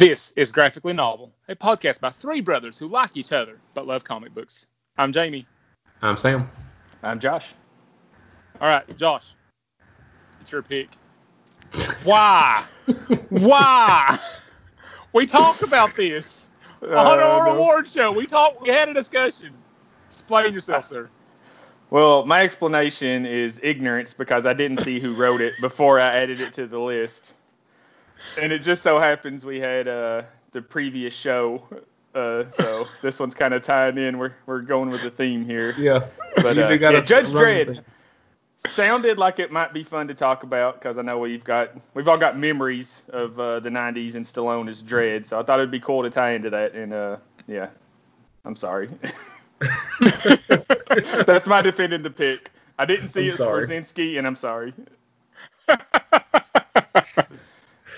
This is Graphically Novel, a podcast by three brothers who like each other but love comic books. I'm Jamie. I'm Sam. I'm Josh. All right, Josh, it's your pick. Why? Why? We talked about this on our award show. We had a discussion. Explain yourself, sir. Well, my explanation is ignorance because I didn't see who wrote it before I added it to the list. And it just so happens we had the previous show, so this one's kind of tying in. We're going with the theme here. Yeah. But Judge Dredd sounded like it might be fun to talk about because I know we've all got memories of the 90s and Stallone as Dredd, so I thought it'd be cool to tie into that. And yeah, I'm sorry. That's my defending the pick. I didn't see it, Swierczynski, and I'm sorry.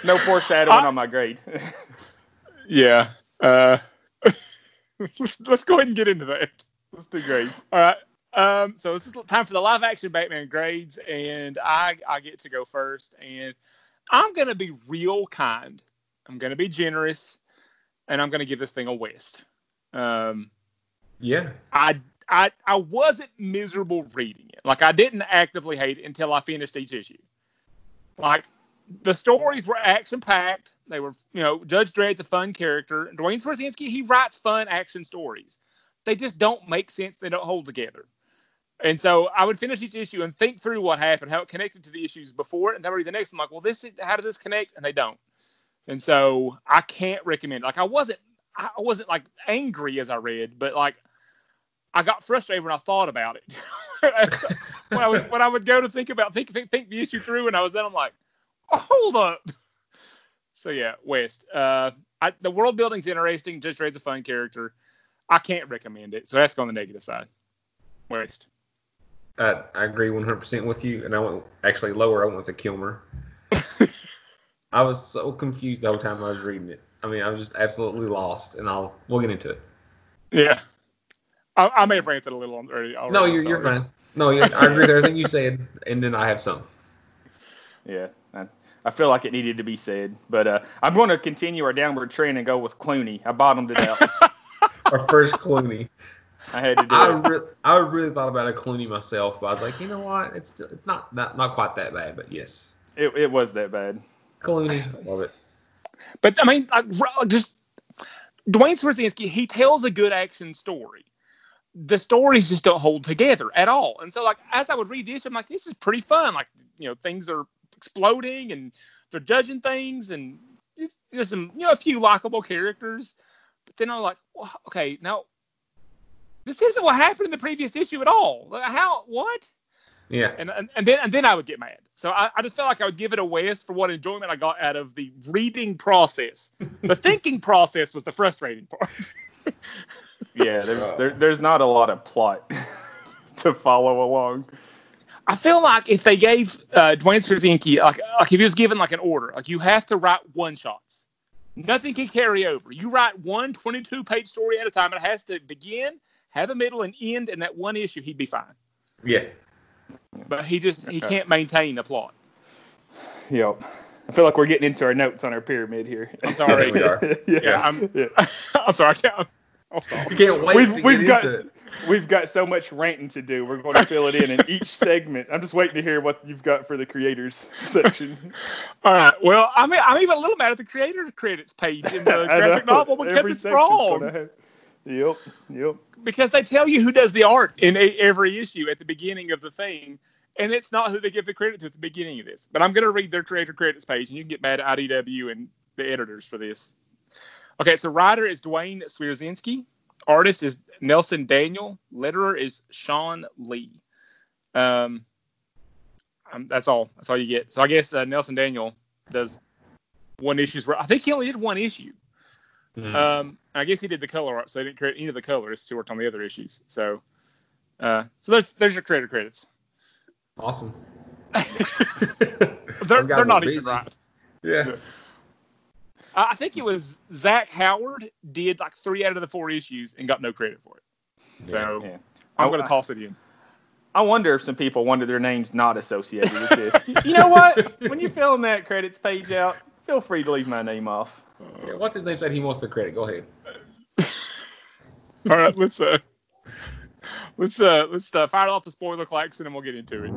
No foreshadowing on my grade. Yeah. Let's go ahead and get into that. Let's do grades. All right. So it's time for the live action Batman grades, and I get to go first. And I'm going to be real kind. I'm going to be generous, and I'm going to give this thing a West. Yeah. I wasn't miserable reading it. Like, I didn't actively hate it until I finished each issue. Like, the stories were action-packed. They were, Judge Dredd's a fun character. Duane Swierczynski, he writes fun action stories. They just don't make sense. They don't hold together. And so I would finish each issue and think through what happened, how it connected to the issues before it, and then read the next one. I'm like, well, how does this connect? And they don't. And so I can't recommend it. Like, I wasn't like angry as I read, but like I got frustrated when I thought about it. when I would go to think the issue through, and I was then I'm like, hold up. So yeah, West. The world building's interesting. Judge Dredd's a fun character. I can't recommend it, so that's on the negative side. West. I agree 100% with you, and I went actually lower. I went with Kilmer. I was so confused the whole time I was reading it. I mean, I was just absolutely lost, and we'll get into it. Yeah. I may have ranted a little already. No, you're fine. No, I agree with everything you said, and then I have some. Yeah. I feel like it needed to be said, but I'm going to continue our downward trend and go with Clooney. I bottomed it out. Our first Clooney. I had to do it. I really thought about a Clooney myself, but I was like, you know what? It's not quite that bad, but yes. It was that bad. Clooney. I love it. But, I mean, just Duane Swierczynski, he tells a good action story. The stories just don't hold together at all. And so, like, as I would read this, I'm like, this is pretty fun. Like, things are exploding and they're judging things, and there's some, a few likable characters. But then I'm like, well, okay, now this isn't what happened in the previous issue at all. Like, how? What? Yeah. And then I would get mad. So I just felt like I would give it a West for what enjoyment I got out of the reading process. The thinking process was the frustrating part. Yeah, there's not a lot of plot to follow along. I feel like if they gave Duane Swierczynski, like if he was given like an order, like you have to write one-shots. Nothing can carry over. You write one 22-page story at a time, and it has to begin, have a middle, and end in that one issue. He'd be fine. Yeah. But he can't maintain the plot. Yep. I feel like we're getting into our notes on our pyramid here. I'm sorry. We are. Yeah. I'm sorry. I'll stop. You can't wait We've got so much ranting to do. We're going to fill it in each segment. I'm just waiting to hear what you've got for the creators section. All right. Well, I'm even a little mad at the creator credits page in the graphic novel because it's wrong. Yep. Because they tell you who does the art in every issue at the beginning of the thing, and it's not who they give the credit to at the beginning of this. But I'm going to read their creator credits page, and you can get mad at IDW and the editors for this. Okay, so writer is Duane Swierczynski. Artist is Nelson Daniel. Letterer is Sean Lee. That's all. That's all you get. So I guess Nelson Daniel does one issue. I think he only did one issue. Mm-hmm. I guess he did the color art, so they didn't create any of the colorists who worked on the other issues. So, there's your creator credits. Awesome. they're not even right. Yeah. I think it was Zach Howard did like 3 out of the 4 issues and got no credit for it. So yeah. I'm going to toss it in. I wonder if some people wanted their names not associated with this. You know what? When you're filling that credits page out, Feel free to leave my name off. Yeah, what's his name said he wants the credit? Go ahead. All right, let's fire off the spoiler clacks and then we'll get into it.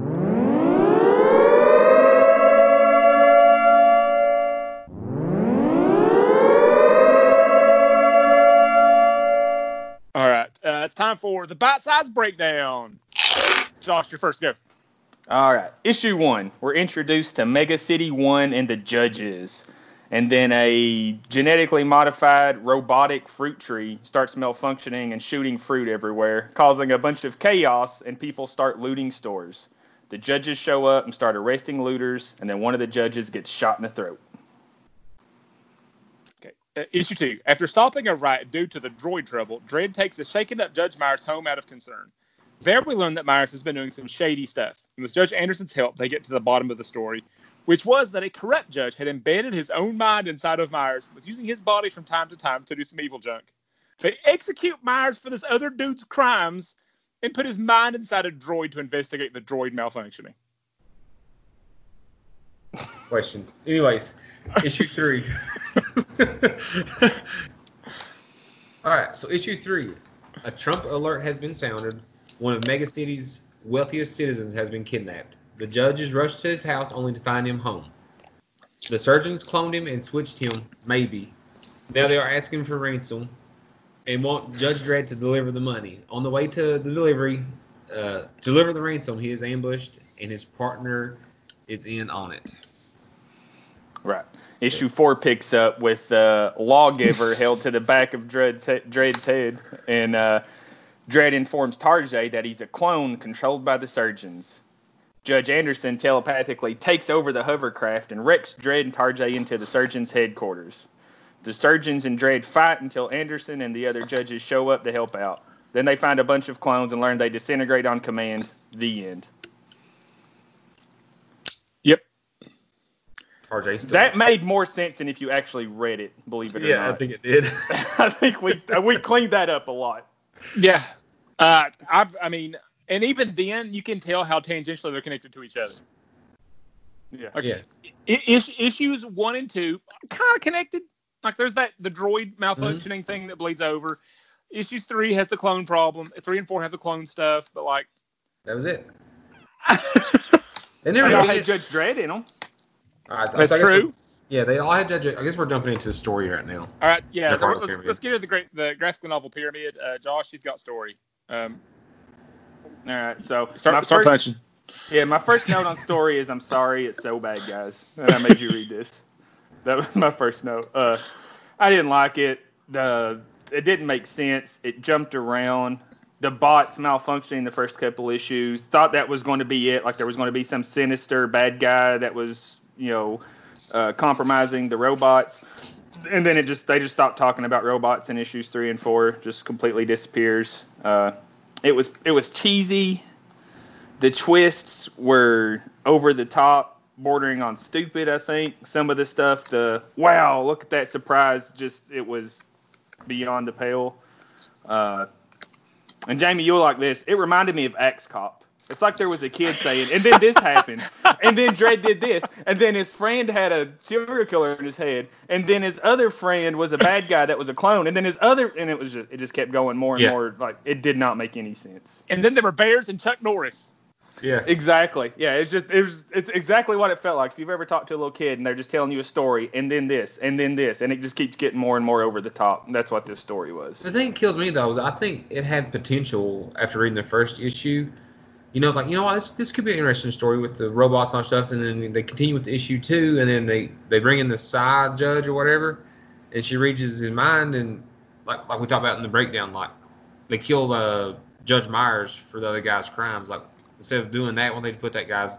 All right, it's time for the bite-sized breakdown. Josh, your first go. All right. Issue 1, we're introduced to Mega City One and the judges. And then a genetically modified robotic fruit tree starts malfunctioning and shooting fruit everywhere, causing a bunch of chaos, and people start looting stores. The judges show up and start arresting looters, and then one of the judges gets shot in the throat. Okay. Issue 2. After stopping a riot due to the droid trouble, Dredd takes a shaken-up Judge Myers home out of concern. There we learn that Myers has been doing some shady stuff, and with Judge Anderson's help, they get to the bottom of the story, which was that a corrupt judge had embedded his own mind inside of Myers, was using his body from time to time to do some evil junk. They execute Myers for this other dude's crimes and put his mind inside a droid to investigate the droid malfunctioning. Questions. Anyways, issue 3. All right, so issue 3. A Trump alert has been sounded. One of Mega City's wealthiest citizens has been kidnapped. The judges rushed to his house only to find him home. The surgeons cloned him and switched him, maybe. Now they are asking for ransom and want Judge Dredd to deliver the money. On the way to the deliver the ransom, he is ambushed and his partner is in on it. Right. Issue 4 picks up with Lawgiver held to the back of Dredd's head, and Dredd informs Tarjay that he's a clone controlled by the surgeons. Judge Anderson telepathically takes over the hovercraft and wrecks Dredd and Tarjay into the surgeons' headquarters. The surgeons and Dredd fight until Anderson and the other judges show up to help out. Then they find a bunch of clones and learn they disintegrate on command. The end. Yep. Tarjay still that made more sense than if you actually read it, believe it or not. Yeah, I think it did. I think we cleaned that up a lot. Yeah. And even then, you can tell how tangentially they're connected to each other. Yeah. Okay. Yeah. Issues 1 and 2 kind of connected. Like there's the droid malfunctioning thing that bleeds over. Issues 3 has the clone problem. 3 and 4 have the clone stuff. But that was it. They never had Judge Dredd in them. All right, so that's true. Yeah, they all had Judge Dredd. I guess we're jumping into the story right now. All right. Yeah. So let's get to the graphical novel pyramid. Josh, you've got story. All right, so start punching. Yeah, my first note on story is I'm sorry it's so bad, guys, and I made you read this. That was my first note. I didn't like it. It didn't make sense. It jumped around. The bots malfunctioning the first couple issues. Thought that was going to be it. Like there was going to be some sinister bad guy that was, compromising the robots. And then they just stopped talking about robots in issues 3 and 4. Just completely disappears. It was cheesy. The twists were over the top, bordering on stupid, I think. Some of the stuff, wow, look at that surprise, it was beyond the pale. And Jamie, you'll like this. It reminded me of Axe Cop. It's like there was a kid saying, and then this happened, and then Dredd did this, and then his friend had a serial killer in his head, and then his other friend was a bad guy that was a clone, and then his other, and it just kept going more and more. Like it did not make any sense. And then there were bears and Chuck Norris. Yeah, exactly. Yeah, it's exactly what it felt like. If you've ever talked to a little kid and they're just telling you a story, and then this, and then this, and it just keeps getting more and more over the top. And that's what this story was. The thing that kills me though is I think it had potential after reading the first issue. What, this could be an interesting story with the robots and stuff, and then they continue with issue 2, and then they bring in the side judge or whatever, and she reaches his mind, and like we talked about in the breakdown, they killed Judge Myers for the other guy's crimes. Instead of doing that, they put that guy's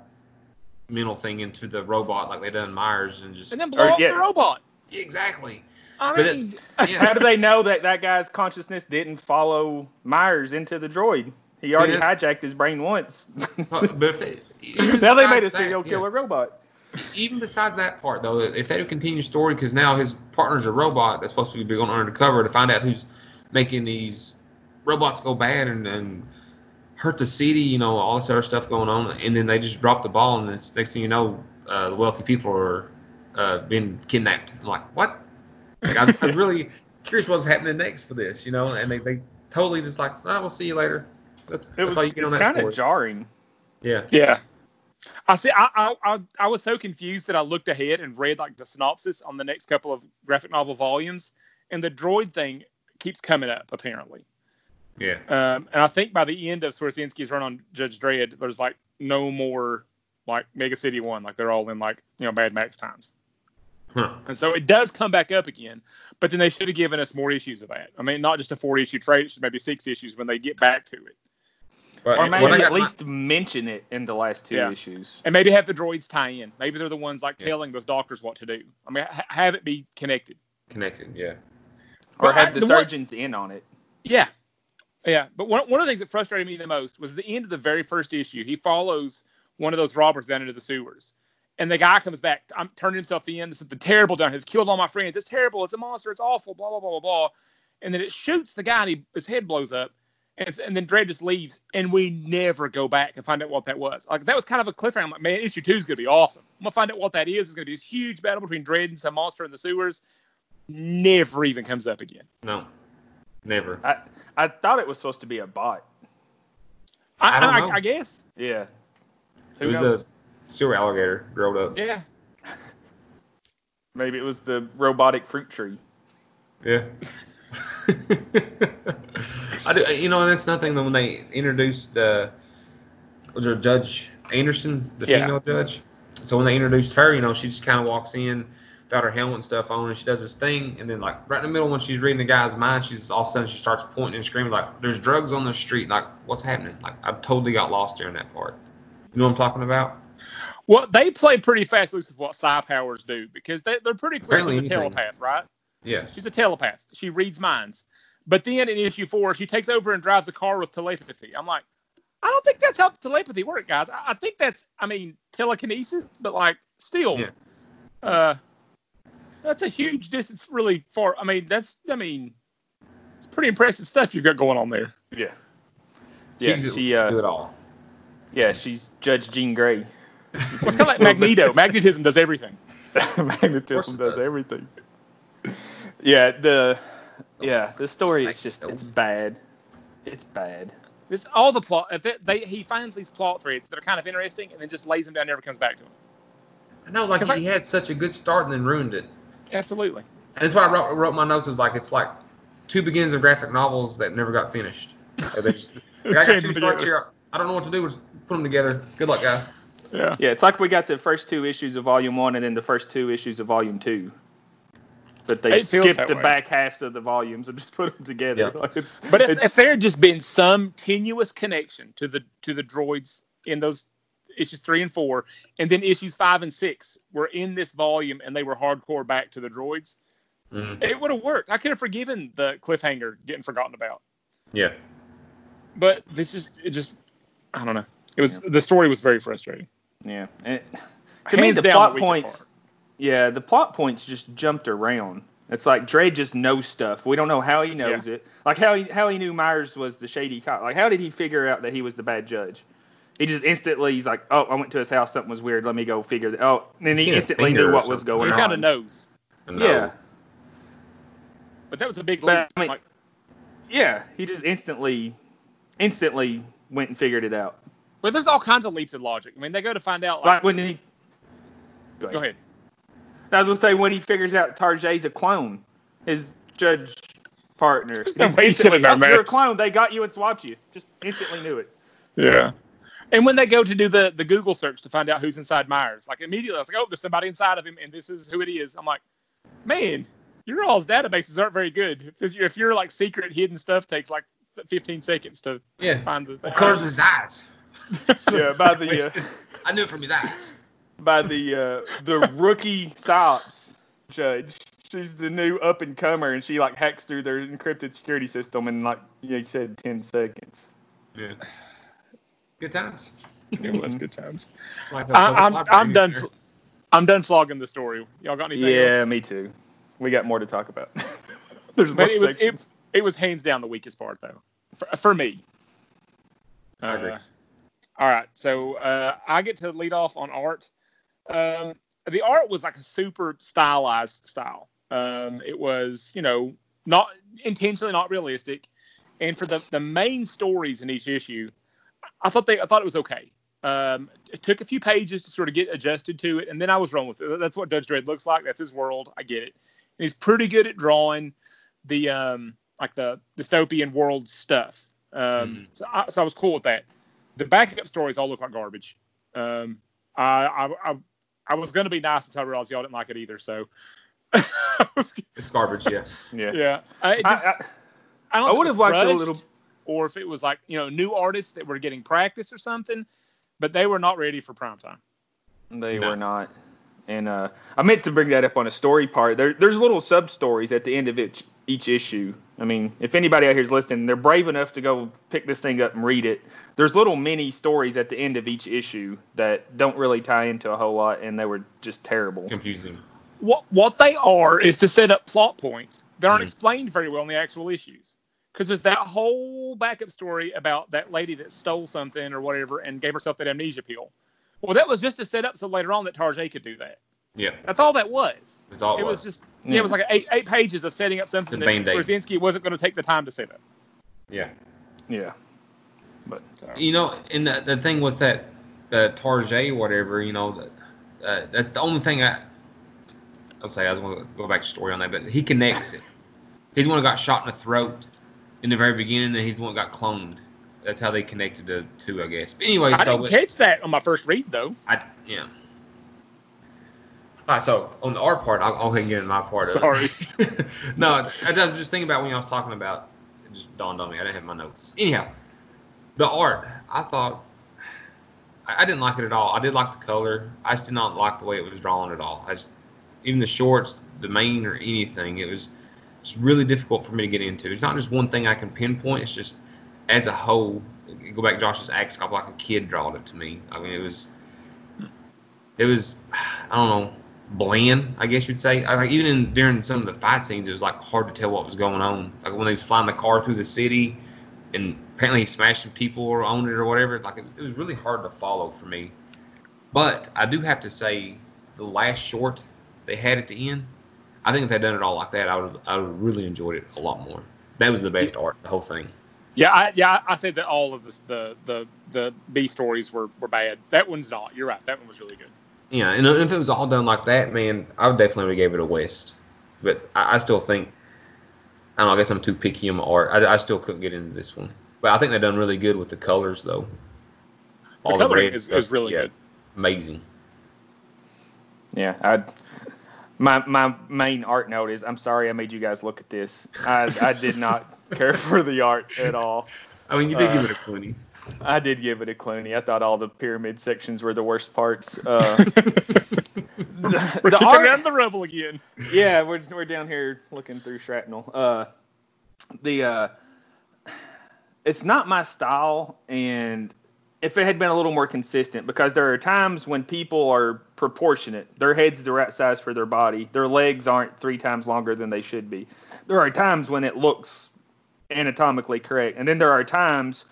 mental thing into the robot like they done Myers and then blow up the robot. Exactly. How do they know that guy's consciousness didn't follow Myers into the droid? He already hijacked his brain once. But now they made a serial killer robot. Even besides that part, though, if they do continue story, because now his partner's a robot that's supposed to be going undercover to find out who's making these robots go bad and hurt the city, all this other stuff going on, and then they just drop the ball, and the next thing you know, the wealthy people are been kidnapped. I'm like, what? Like, I was really curious what's happening next for this, you know? And they totally just like, oh, we'll see you later. It's kind of jarring. Yeah. Yeah. I was so confused that I looked ahead and read like the synopsis on the next couple of graphic novel volumes, and the droid thing keeps coming up apparently. Yeah. And I think by the end of Swierczynski's run on Judge Dredd, there's like no more like Mega City One, like they're all in like, you know, Mad Max times. Huh. And so it does come back up again, but then they should have given us more issues of that. I mean, not just a 4-issue trade, it should maybe 6 issues when they get back to it. But, or maybe at least mention it in the last 2 issues. And maybe have the droids tie in. Maybe they're the ones like telling those doctors what to do. I mean, have it be connected. Connected, yeah. Or have the surgeons in on it. Yeah. Yeah. But one of the things that frustrated me the most was at the end of the very first issue, he follows one of those robbers down into the sewers. And the guy comes back, I'm turning himself in, this is the terrible down here, it's killed all my friends, it's terrible, it's a monster, it's awful, blah, blah, blah, blah, blah. And then it shoots the guy and his head blows up. And then Dredd just leaves, and we never go back and find out what that was. Like, that was kind of a cliffhanger. I'm like, man, issue 2 is going to be awesome. I'm going to find out what that is. It's going to be this huge battle between Dredd and some monster in the sewers. Never even comes up again. No. Never. I thought it was supposed to be a bot. I don't know. I guess. Yeah. It was a sewer alligator rolled up. Yeah. Maybe it was the robotic fruit tree. Yeah. I do, you know, and that's nothing that when they introduced was it Judge Anderson, the female judge. So when they introduced her, you know, she just kind of walks in without her helmet and stuff on, and she does this thing, and then like right in the middle when she's reading the guy's mind, she's all of a sudden she starts pointing and screaming like, "There's drugs on the street!" Like, what's happening? Like, I totally got lost during that part. You know what I'm talking about? Well, they play pretty fast loose with what psi powers do because they're pretty clear she's a telepath, right? Yeah, she's a telepath. She reads minds. But then in issue 4, she takes over and drives a car with telepathy. I'm like, I don't think that's how telepathy works, guys. I think that's, I mean, telekinesis, but like, still, that's a huge distance really far. I mean, it's pretty impressive stuff you've got going on there. Yeah. Yeah, she do it all. Yeah, she's Judge Jean Grey. Well, it's kind of like Magneto. Magnetism does everything. Magnetism does everything. Yeah, this story is just, it's bad. It's bad. It's all the plot. He finds these plot threads that are kind of interesting and then just lays them down and never comes back to them. I know, like, he had such a good start and then ruined it. Absolutely. And that's why I wrote my notes is like, it's like two beginnings of graphic novels that never got finished. Like, I got two starts here. I don't know what to do. Just put them together. Good luck, guys. Yeah. Yeah, it's like we got the first 2 issues of Volume 1 and then the first 2 issues of Volume 2. But they skipped the back halves of the volumes and just put them together. Yeah. Like if there had just been some tenuous connection to the droids in those issues 3 and 4, and then issues 5 and 6 were in this volume and they were hardcore back to the droids, it would have worked. I could have forgiven the cliffhanger getting forgotten about. Yeah. But it just I don't know. It was the story was very frustrating. Yeah. To me, the plot points. Yeah, the plot points just jumped around. It's like Dredd just knows stuff. We don't know how he knows it. Like how he knew Myers was the shady cop. Like how did he figure out that he was the bad judge? He just instantly he's like, oh, I went to his house, something was weird. Let me go figure that. Oh, and then he instantly knew what was going on. He kind of knows. Yeah, but that was a big leap. I mean, he just instantly went and figured it out. Well, there's all kinds of leaps in logic. I mean, they go to find out. Like when he go ahead. I was going to say, when he figures out Tarjay's a clone, his judge partner. You're a clone. They got you and swapped you. Just instantly knew it. Yeah. And when they go to do the Google search to find out who's inside Myers, like immediately I was like, oh, there's somebody inside of him, and this is who it is. I'm like, man, your all's databases aren't very good. If your like secret hidden stuff takes like 15 seconds to find the thing. Because of his eyes. Yeah, by the... I knew it from his eyes. By the rookie SOPS judge. She's the new up and comer, and she like hacks through their encrypted security system in like you said 10 seconds. Yeah. Good times. It was good times. I'm done flogging the story. Y'all got anything else? Yeah, me too. We got more to talk about. It was hands down the weakest part though. For me. I agree. All right. So I get to lead off on art. the art was like a super stylized style. It was, you know, not intentionally not realistic. And for the main stories in each issue, I thought it was okay. It took a few pages to sort of get adjusted to it, and then I was wrong with it. That's what Judge Dredd looks like. That's his world. I get it. And he's pretty good at drawing the like the dystopian world stuff. So I was cool with that. The backup stories all look like garbage. I was going to be nice until I realized y'all didn't like it either. So it's garbage. Yeah. I would have liked it a little, or if it was like, you know, new artists that were getting practice or something, but they were not ready for prime time. They were not. And I meant to bring that up on a story part. There's little sub stories at the end of each issue. I mean, if anybody out here is listening, they're brave enough to go pick this thing up and read it. There's little mini stories at the end of each issue that don't really tie into a whole lot, and they were just terrible. Confusing. What they are is to set up plot points that aren't explained very well in the actual issues. Because there's that whole backup story about that lady that stole something or whatever and gave herself that amnesia pill. Well, that was just to set up so later on that Tarjay could do that. Yeah. That's all that was. That's all it was. It was like eight pages of setting up something that Swierczynski wasn't going to take the time to set up. Yeah. Yeah. But, you know, and the thing with that Tarjay, whatever, you know, that's the only thing I'll say. I just want to go back to the story on that, but he connects it. He's the one who got shot in the throat in the very beginning, and he's the one who got cloned. That's how they connected the two, I guess. But anyway, I didn't catch that on my first read, though. All right, so on the art part, I'll go ahead and get in my part. Sorry. No, I was just thinking about when I was talking about it. Just dawned on me. I didn't have my notes. Anyhow, the art, I thought I didn't like it at all. I did like the color. I just did not like the way it was drawn at all. Even the shorts, the main or anything, it's really difficult for me to get into. It's not just one thing I can pinpoint. It's just as a whole. Go back to Josh's Axe Cop, like a kid drawed it to me. I mean, it was, I don't know, bland, I guess you'd say. Like even during some of the fight scenes, it was like hard to tell what was going on. Like when they was flying the car through the city, and apparently he smashed some people or owned it or whatever. Like it was really hard to follow for me. But I do have to say, the last short they had at the end, I think if they'd done it all like that, I would have really enjoyed it a lot more. That was the best art, the whole thing. I said that all of the B stories were bad. That one's not. You're right. That one was really good. Yeah, and if it was all done like that, man, I would definitely have gave it a West. But I still think, I don't know, I guess I'm too picky on my art. I still couldn't get into this one. But I think they've done really good with the colors, though. All the red is really good. Amazing. Yeah, my main art note is, I'm sorry I made you guys look at this. I did not care for the art at all. I mean, you did give it a Clooney. I did give it a Clooney. I thought all the pyramid sections were the worst parts. We're kicking down the rubble again. Yeah, we're down here looking through shrapnel. It's not my style, and if it had been a little more consistent, because there are times when people are proportionate. Their head's the right size for their body. Their legs aren't 3 times longer than they should be. There are times when it looks anatomically correct, and then there are times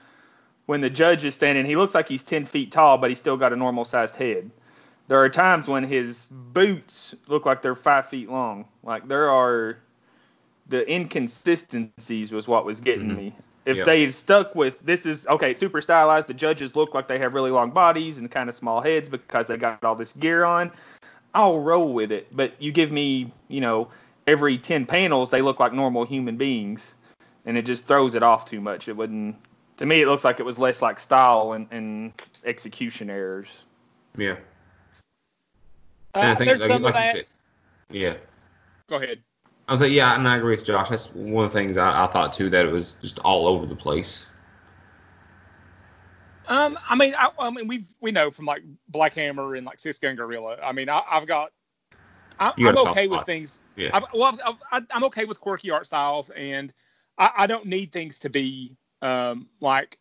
when the judge is standing, he looks like he's 10 feet tall, but he's still got a normal-sized head. There are times when his boots look like they're 5 feet long. Like, the inconsistencies was what was getting me. If they had stuck with, super stylized, the judges look like they have really long bodies and kind of small heads because they got all this gear on, I'll roll with it. But you give me, you know, every 10 panels, they look like normal human beings, and it just throws it off too much. It wouldn't. To me, it looks like it was less like style and execution errors. Yeah. And I think there's some of that. Yeah. Go ahead. I was like, yeah, and I agree with Josh. That's one of the things I thought, too, that it was just all over the place. I mean, we know from, like, Black Hammer and, like, Six Gun Gorilla. I mean, I'm okay with things. Yeah. I'm okay with quirky art styles, and I don't need things to be like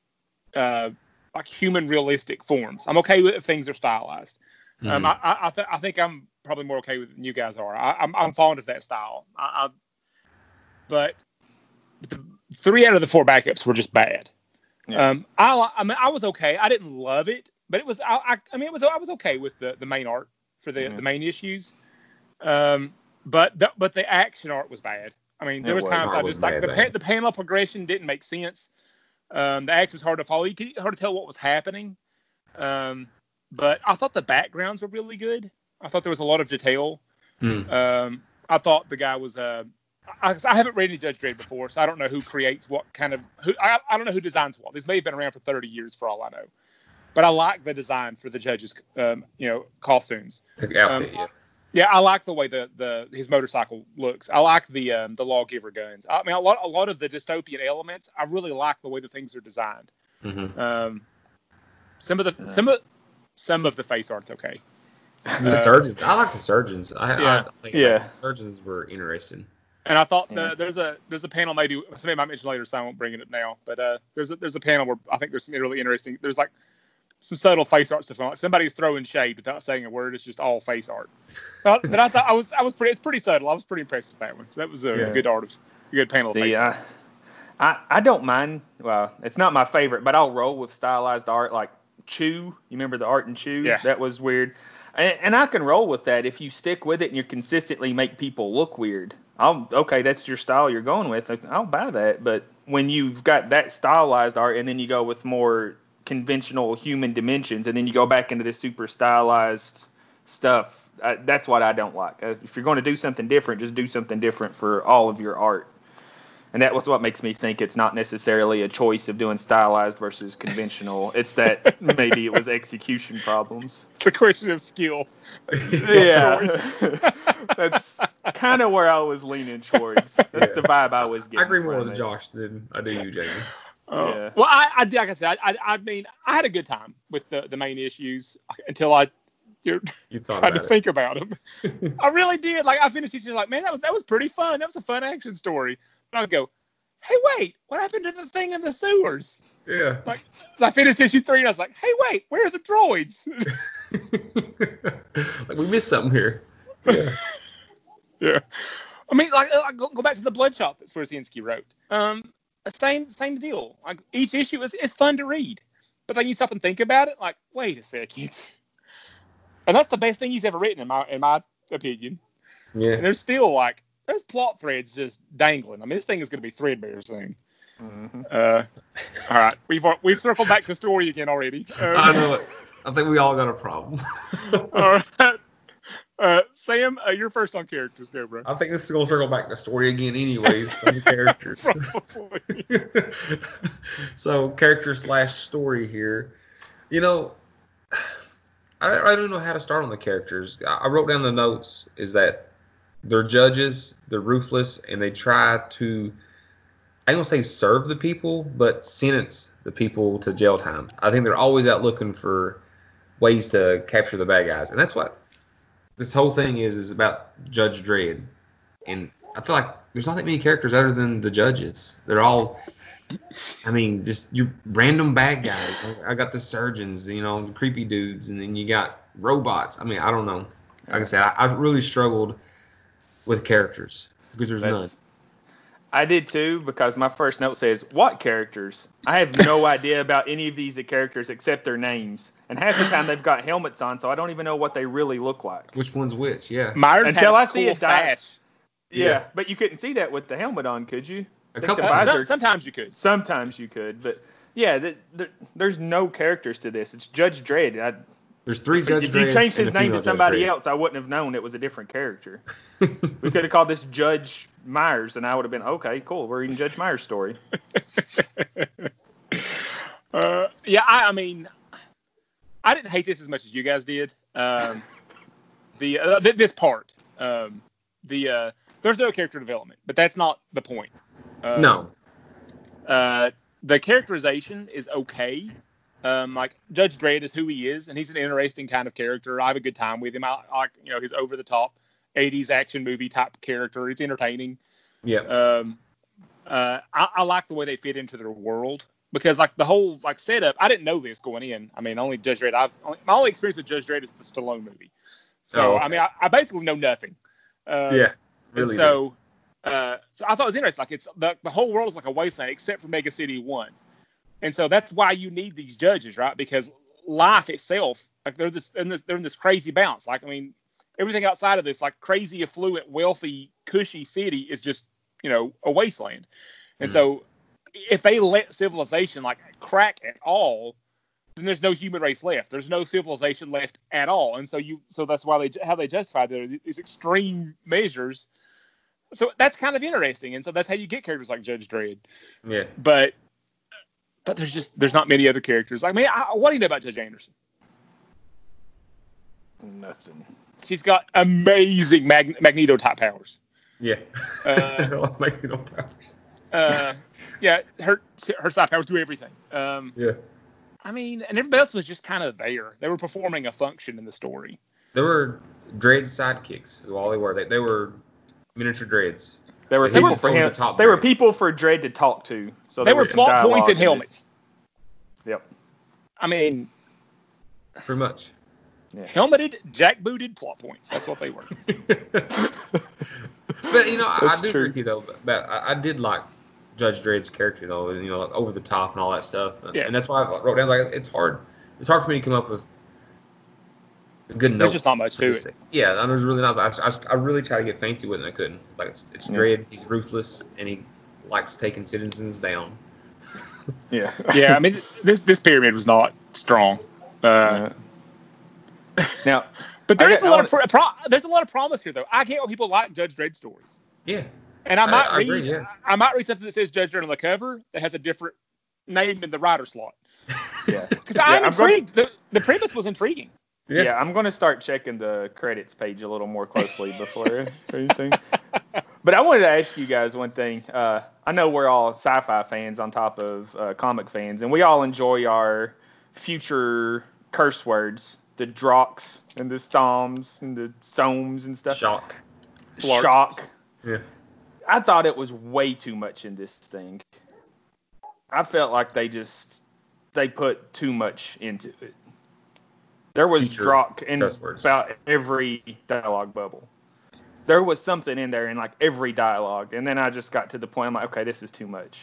human realistic forms. I'm okay with if things are stylized. I think I'm probably more okay with it than you guys are. I'm fond of that style. But the 3 out of the 4 backups were just bad. Yeah. I mean, I was okay. I didn't love it, but it was. I mean, I was okay with the main art for the main issues. But the action art was bad. I mean, there was times I just like the panel progression didn't make sense. The action was hard to follow. You hard to tell what was happening. But I thought the backgrounds were really good. I thought there was a lot of detail. I thought the guy was. I haven't read any Judge Dredd before, so I don't know who creates what kind of. I don't know who designs what. These may have been around for 30 years for all I know. But I like the design for the judge's, costumes. Yeah, I like the way his motorcycle looks. I like the lawgiver guns. I mean, a lot of the dystopian elements. I really like the way the things are designed. Some of the face art's okay. The surgeons. I like the surgeons. I think the surgeons were interesting. And I thought there's a panel maybe somebody might mention later, so I won't bring it up now. But there's a panel where I think there's some really interesting. There's like some subtle face art stuff going on. Somebody's throwing shade without saying a word. It's just all face art. But I thought I was pretty. It's pretty subtle. I was pretty impressed with that one. So that was a good panel. Of face art. I don't mind. Well, it's not my favorite, but I'll roll with stylized art like Chew. You remember the art in Chew? Yeah. That was weird. And I can roll with that if you stick with it and you consistently make people look weird. That's your style you're going with. I'll buy that. But when you've got that stylized art and then you go with more conventional human dimensions and then you go back into this super stylized stuff, that's what I don't like. If you're going to do something different, just do something different for all of your art. And that was what makes me think it's not necessarily a choice of doing stylized versus conventional. It's that maybe it was execution problems. It's a question of skill. Yeah. That's kind of where I was leaning towards. That's the vibe I was getting. I agree more with Josh than I do you, Jamie. Yeah. Well, I like I said, I mean, I had a good time with the main issues until you tried to think about them. I really did. Like I finished each other like, man, that was pretty fun. That was a fun action story. And I'd go, hey, wait, what happened to the thing in the sewers? Yeah. Like, so I finished issue 3, and I was like, hey, wait, where are the droids? Like, we missed something here. Yeah. Yeah. I mean, like go back to the Bloodshot that Swierczynski wrote. Same deal. Like, each issue is fun to read. But then you stop and think about it, like, wait a second. And that's the best thing he's ever written, in my opinion. Yeah. And there's still, like, there's plot threads just dangling. I mean, this thing is going to be threadbare soon. All right, we've circled back to story again already. I know it. I think we all got a problem. All right, Sam, you're first on characters, there, bro. I think this is going to circle back to story again, anyways. On characters. Probably. So character/story here. You know, I don't know how to start on the characters. I wrote down the notes. Is that they're judges, they're ruthless, and they try to, I don't say serve the people, but sentence the people to jail time. I think they're always out looking for ways to capture the bad guys. And that's what this whole thing is about Judge Dredd. And I feel like there's not that many characters other than the judges. They're all, I mean, just your random bad guys. I got the surgeons, the creepy dudes, and then you got robots. I mean, I don't know. Like I said, I've really struggled with characters, because none. I did too, because my first note says, what characters? I have no idea about any of these characters except their names. And half the time they've got helmets on, so I don't even know what they really look like. Which one's which, yeah. Myers until I see cool a stash. Yeah, but you couldn't see that with the helmet on, could you? Sometimes you could. Sometimes you could, but yeah, there's no characters to this. It's Judge Dredd. There's 3 Judge Dredd. If you changed his name to somebody else, I wouldn't have known it was a different character. We could have called this Judge Myers, and I would have been, okay, cool. We're reading Judge Myers' story. I mean, I didn't hate this as much as you guys did. This part. There's no character development, but that's not the point. No. The characterization is okay. Like Judge Dredd is who he is, and he's an interesting kind of character. I have a good time with him. I he's over the top, 80s action movie type character. It's entertaining. Yeah. I like the way they fit into their world because like the whole like setup. I didn't know this going in. I mean, only Judge Dredd. My only experience with Judge Dredd is the Stallone movie. So I mean, I basically know nothing. Really. So I thought it was interesting. Like it's the whole world is like a wasteland except for Mega City One. And so that's why you need these judges, right? Because life itself, like they're in this crazy bounce. Like, I mean, everything outside of this, like, crazy, affluent, wealthy, cushy city is just, you know, a wasteland. And so if they let civilization, like, crack at all, then there's no human race left. There's no civilization left at all. And so that's why how they justify these extreme measures. So that's kind of interesting. And so that's how you get characters like Judge Dredd. Yeah. But there's not many other characters. Like, man, what do you know about Judge Anderson? Nothing. She's got amazing Magneto type powers. Yeah. Magneto powers. Yeah. Her side powers do everything. Yeah. I mean, and everybody else was just kind of there. They were performing a function in the story. They were Dredd's sidekicks, is all they were. They were miniature Dreads. They were people for Dredd to talk to. So they were plot points and helmets. Yep. I mean, pretty much. Yeah. Helmeted, jackbooted plot points. That's what they were. But, you know, I do agree with you, though. But I did like Judge Dredd's character, though, and, you know, like, over the top and all that stuff. And, yeah. And that's why I wrote down, like, it's hard. It's hard for me to come up with good notes. There's just not much to it. Yeah, I was really not. I really tried to get fancy with it, and I couldn't. Like, it's Dredd. He's ruthless, and he likes taking citizens down. Yeah. Yeah, I mean, this pyramid was not strong. Now, but there's a lot of promise here, though. I get why people like Judge Dredd stories. Yeah, and I might read something that says Judge Dredd on the cover that has a different name in the writer slot. Yeah, because I'm intrigued. The premise was intriguing. Yeah, I'm going to start checking the credits page a little more closely before anything. But I wanted to ask you guys one thing. I know we're all sci-fi fans on top of comic fans, and we all enjoy our future curse words. The Drox and the Stoms and the Stomes and stuff. Shock. Yeah. I thought it was way too much in this thing. I felt like they put too much into it. There was Drock in about every dialogue bubble. There was something in there in, like, every dialogue. And then I just got to the point, I'm like, okay, this is too much.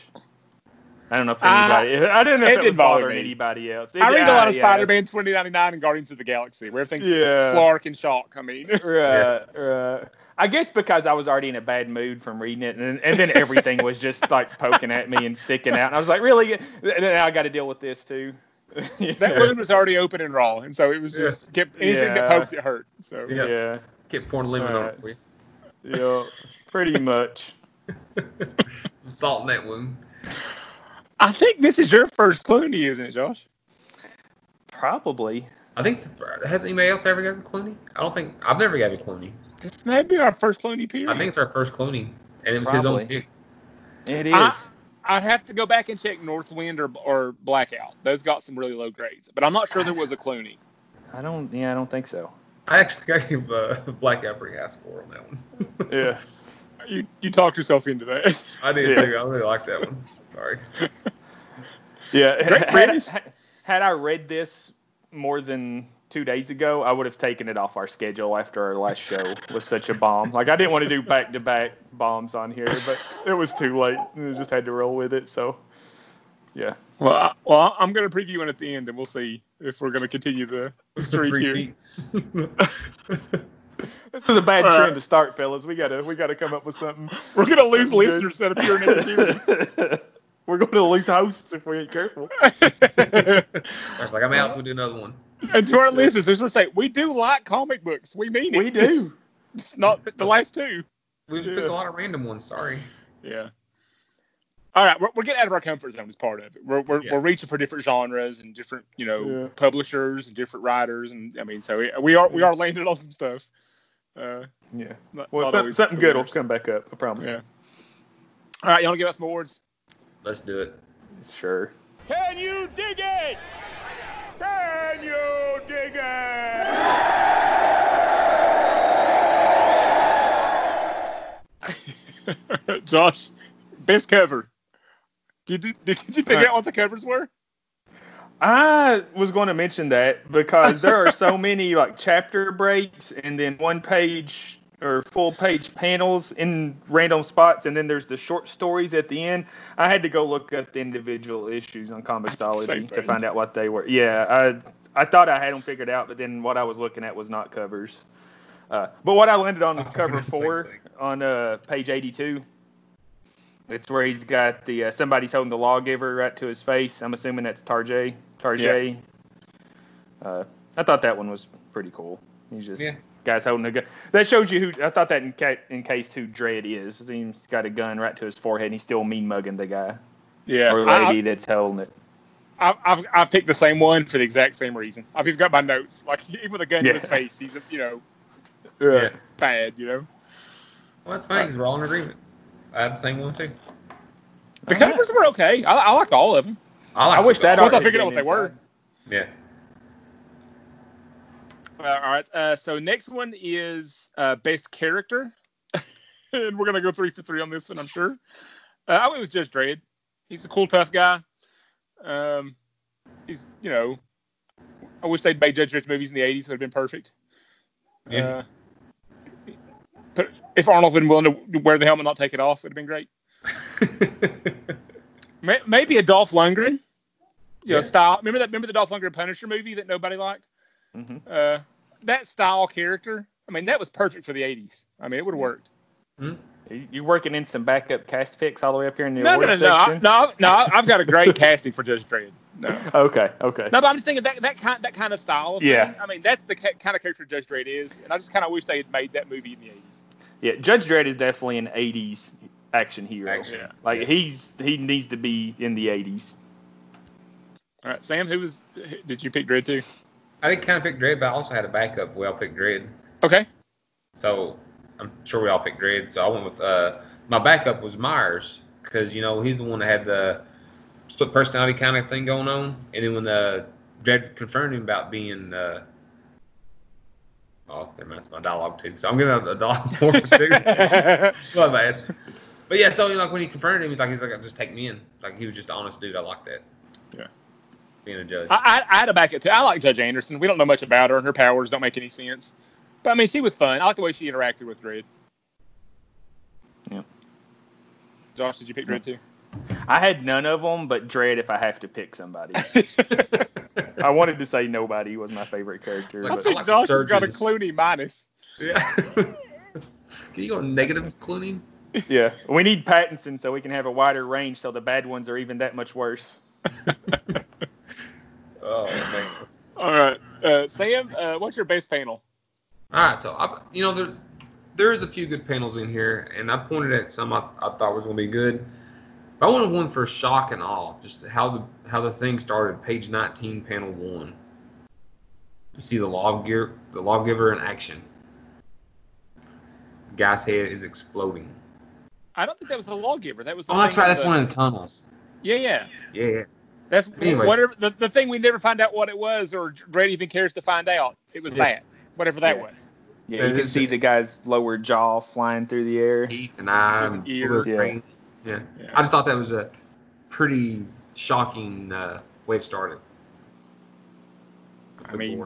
I don't know if anybody... I didn't know if it was bothering anybody else. I read a lot of Spider-Man 2099 and Guardians of the Galaxy, where everything's Clark and Shock. I mean... I guess because I was already in a bad mood from reading it, and then everything was just, like, poking at me and sticking out. And I was like, really? And then I got to deal with this, too. Yeah. That wound was already open and raw, and so it was just... Anything that poked, it hurt. So yeah. Get pouring lemon on it for you. Yeah, pretty much. Salt in that wound. I think this is your first Clooney, isn't it, Josh? Probably. I think has anybody else ever gotten Clooney? I don't think I've never gotten Clooney. This may be our first Clooney period. I think it's our first Clooney, and it was his own pick. It is. I'd have to go back and check Northwind or Blackout. Those got some really low grades, but I'm not sure there was a Clooney. I don't think so. I actually gave Blackout a pretty high score on that one. Yeah. You talked yourself into that. I did too. I really liked that one. Sorry. Yeah. Had I read this more than 2 days ago, I would have taken it off our schedule after our last show was such a bomb. Like, I didn't want to do back-to-back bombs on here, but it was too late. We just had to roll with it. So, yeah. Well, I'm going to preview one at the end, and we'll see if we're going to continue the streak here. This is a bad trend to start, fellas. We gotta come up with something. We're gonna lose listeners that appear in the We're gonna lose hosts if we ain't careful. I was like, I'm out. We'll do another one. And to our listeners, I just want to say, we do like comic books. We mean it. We do. Just not the last two. We just picked a lot of random ones. Sorry. Yeah. All right, we're getting out of our comfort zone as part of it. We're reaching for different genres and different, you know, publishers and different writers, and I mean, so we are landing on some stuff. Yeah. Well, something good will come back up. I promise. Yeah. All right, y'all want to give us some awards? Let's do it. Sure. Can you dig it? Can you dig it? Josh, best cover. Did you figure out what the covers were? I was going to mention that because there are so many, like, chapter breaks and then one page or full page panels in random spots, and then there's the short stories at the end. I had to go look up the individual issues on ComiXology to find out what they were. Yeah, I thought I had them figured out, but then what I was looking at was not covers. But what I landed on was cover 4 on page 82. It's where he's got the somebody's holding the lawgiver right to his face. I'm assuming that's Tarjay. Yeah. I thought that one was pretty cool. He's just guys holding a gun. That shows you who. I thought that encased who Dredd is. He's got a gun right to his forehead, and he's still mean mugging the guy. Yeah, or lady that's holding it. I picked the same one for the exact same reason. I've even got my notes. Like even with a gun to his face, he's bad. You know. Well, that's fine because we're all in agreement. I had the same one too. The covers were okay. I liked all of them. I wish that. Once I figured out what they were. Yeah. All right. So next one is best character, and we're gonna go 3 for 3 on this one. I'm sure. I went with Judge Dredd. He's a cool, tough guy. He's I wish they'd made Judge Dredd movies in the '80s. It would have been perfect. Yeah. But if Arnold had been willing to wear the helmet and not take it off, it would have been great. Maybe a Dolph Lundgren, style. Remember the Dolph Lundgren Punisher movie that nobody liked? Mm-hmm. That style character. I mean, that was perfect for the '80s. I mean, it would have worked. Mm-hmm. You're working in some backup cast picks all the way up here in the section? No. I've got a great casting for Judge Dredd. No. Okay. No, but I'm just thinking that kind of style. Thing. I mean, that's the kind of character Judge Dredd is, and I just kind of wish they had made that movie in the '80s. Yeah, Judge Dredd is definitely an '80s action hero. He needs to be in the '80s. All right, Sam, did you pick Dredd too? I did kind of pick Dredd, but I also had a backup. We all picked Dredd. Okay. So I'm sure we all picked Dredd. So I went with my backup was Myers because he's the one that had the split personality kind of thing going on, and then when Dredd confronted him about being that's my dialogue too. So I'm gonna have a dialogue more particular. My bad. But yeah, so when he confronted him, he's like, just take me in. Like he was just an honest dude. I like that. Yeah. Being a judge. I had a backup too. I like Judge Anderson. We don't know much about her, and her powers don't make any sense. But I mean, she was fun. I like the way she interacted with Dredd. Yeah. Josh, did you pick Dredd too? I had none of them, but Dredd if I have to pick somebody. I wanted to say nobody was my favorite character. I think Josh has got a Clooney minus. Yeah. Can you go negative Clooney? Yeah. We need Pattinson so we can have a wider range so the bad ones are even that much worse. Oh, man. All right. Sam, what's your base panel? All right. So, there is a few good panels in here, and I pointed at some I thought was going to be good. I wanted one for shock and awe, just how the thing started. Page 19, panel 1. You see the lawgiver in action. The guy's head is exploding. I don't think that was the lawgiver. That was the. Oh, that's right. That's one of the tunnels. Yeah. That's whatever the thing we never find out what it was, or Brady even cares to find out. It was that, whatever that was. Yeah, you can see the guy's lower jaw flying through the air. Teeth and eyes, an ear. Yeah. I just thought that was a pretty shocking way it started. I mean,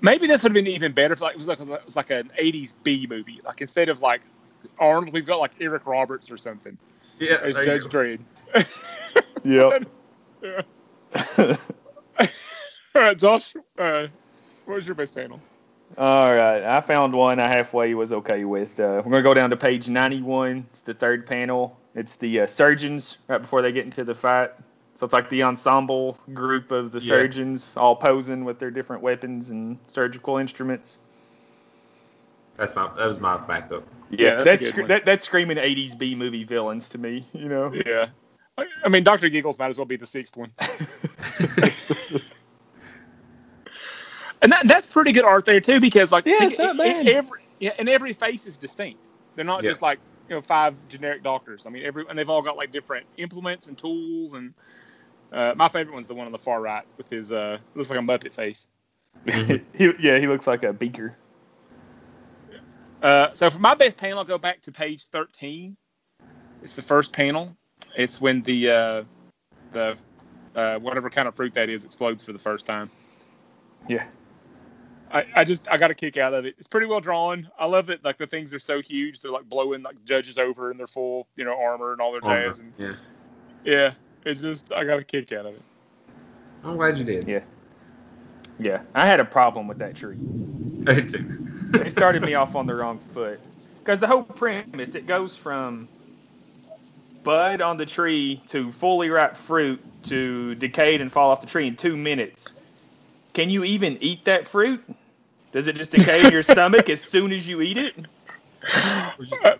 maybe this would have been even better if it was like an '80s B movie. Like instead of like Arnold, we've got like Eric Roberts or something. Yeah, as Judge Dredd. Yeah. All right, Josh. What was your best panel? All right, I found one I halfway was okay with. We're going to go down to page 91. It's the third panel. It's the surgeons right before they get into the fight. So it's like the ensemble group of the surgeons all posing with their different weapons and surgical instruments. That was my backup. Yeah, that's screaming '80s B movie villains to me, Yeah. I mean, Dr. Giggles might as well be the 6th one. And that's pretty good art there too, because it's not bad. Every face is distinct. They're not just like 5 generic doctors. I mean, they've all got like different implements and tools. And my favorite one's the one on the far right with his looks like a Muppet face. Mm-hmm. He looks like a beaker. So for my best panel, I'll go back to page 13. It's the first panel. It's when the whatever kind of fruit that is explodes for the first time. Yeah. I got a kick out of it. It's pretty well drawn. I love it. Like the things are so huge. They're like blowing like judges over in their full, you know, armor and all their jazz. And, yeah. It's just, I got a kick out of it. I'm glad you did. Yeah. Yeah. I had a problem with that tree. I did too. It started me off on the wrong foot. Because the whole premise, it goes from bud on the tree to fully ripe fruit to decayed and fall off the tree in 2 minutes. Can you even eat that fruit? Does it just decay in your stomach as soon as you eat it?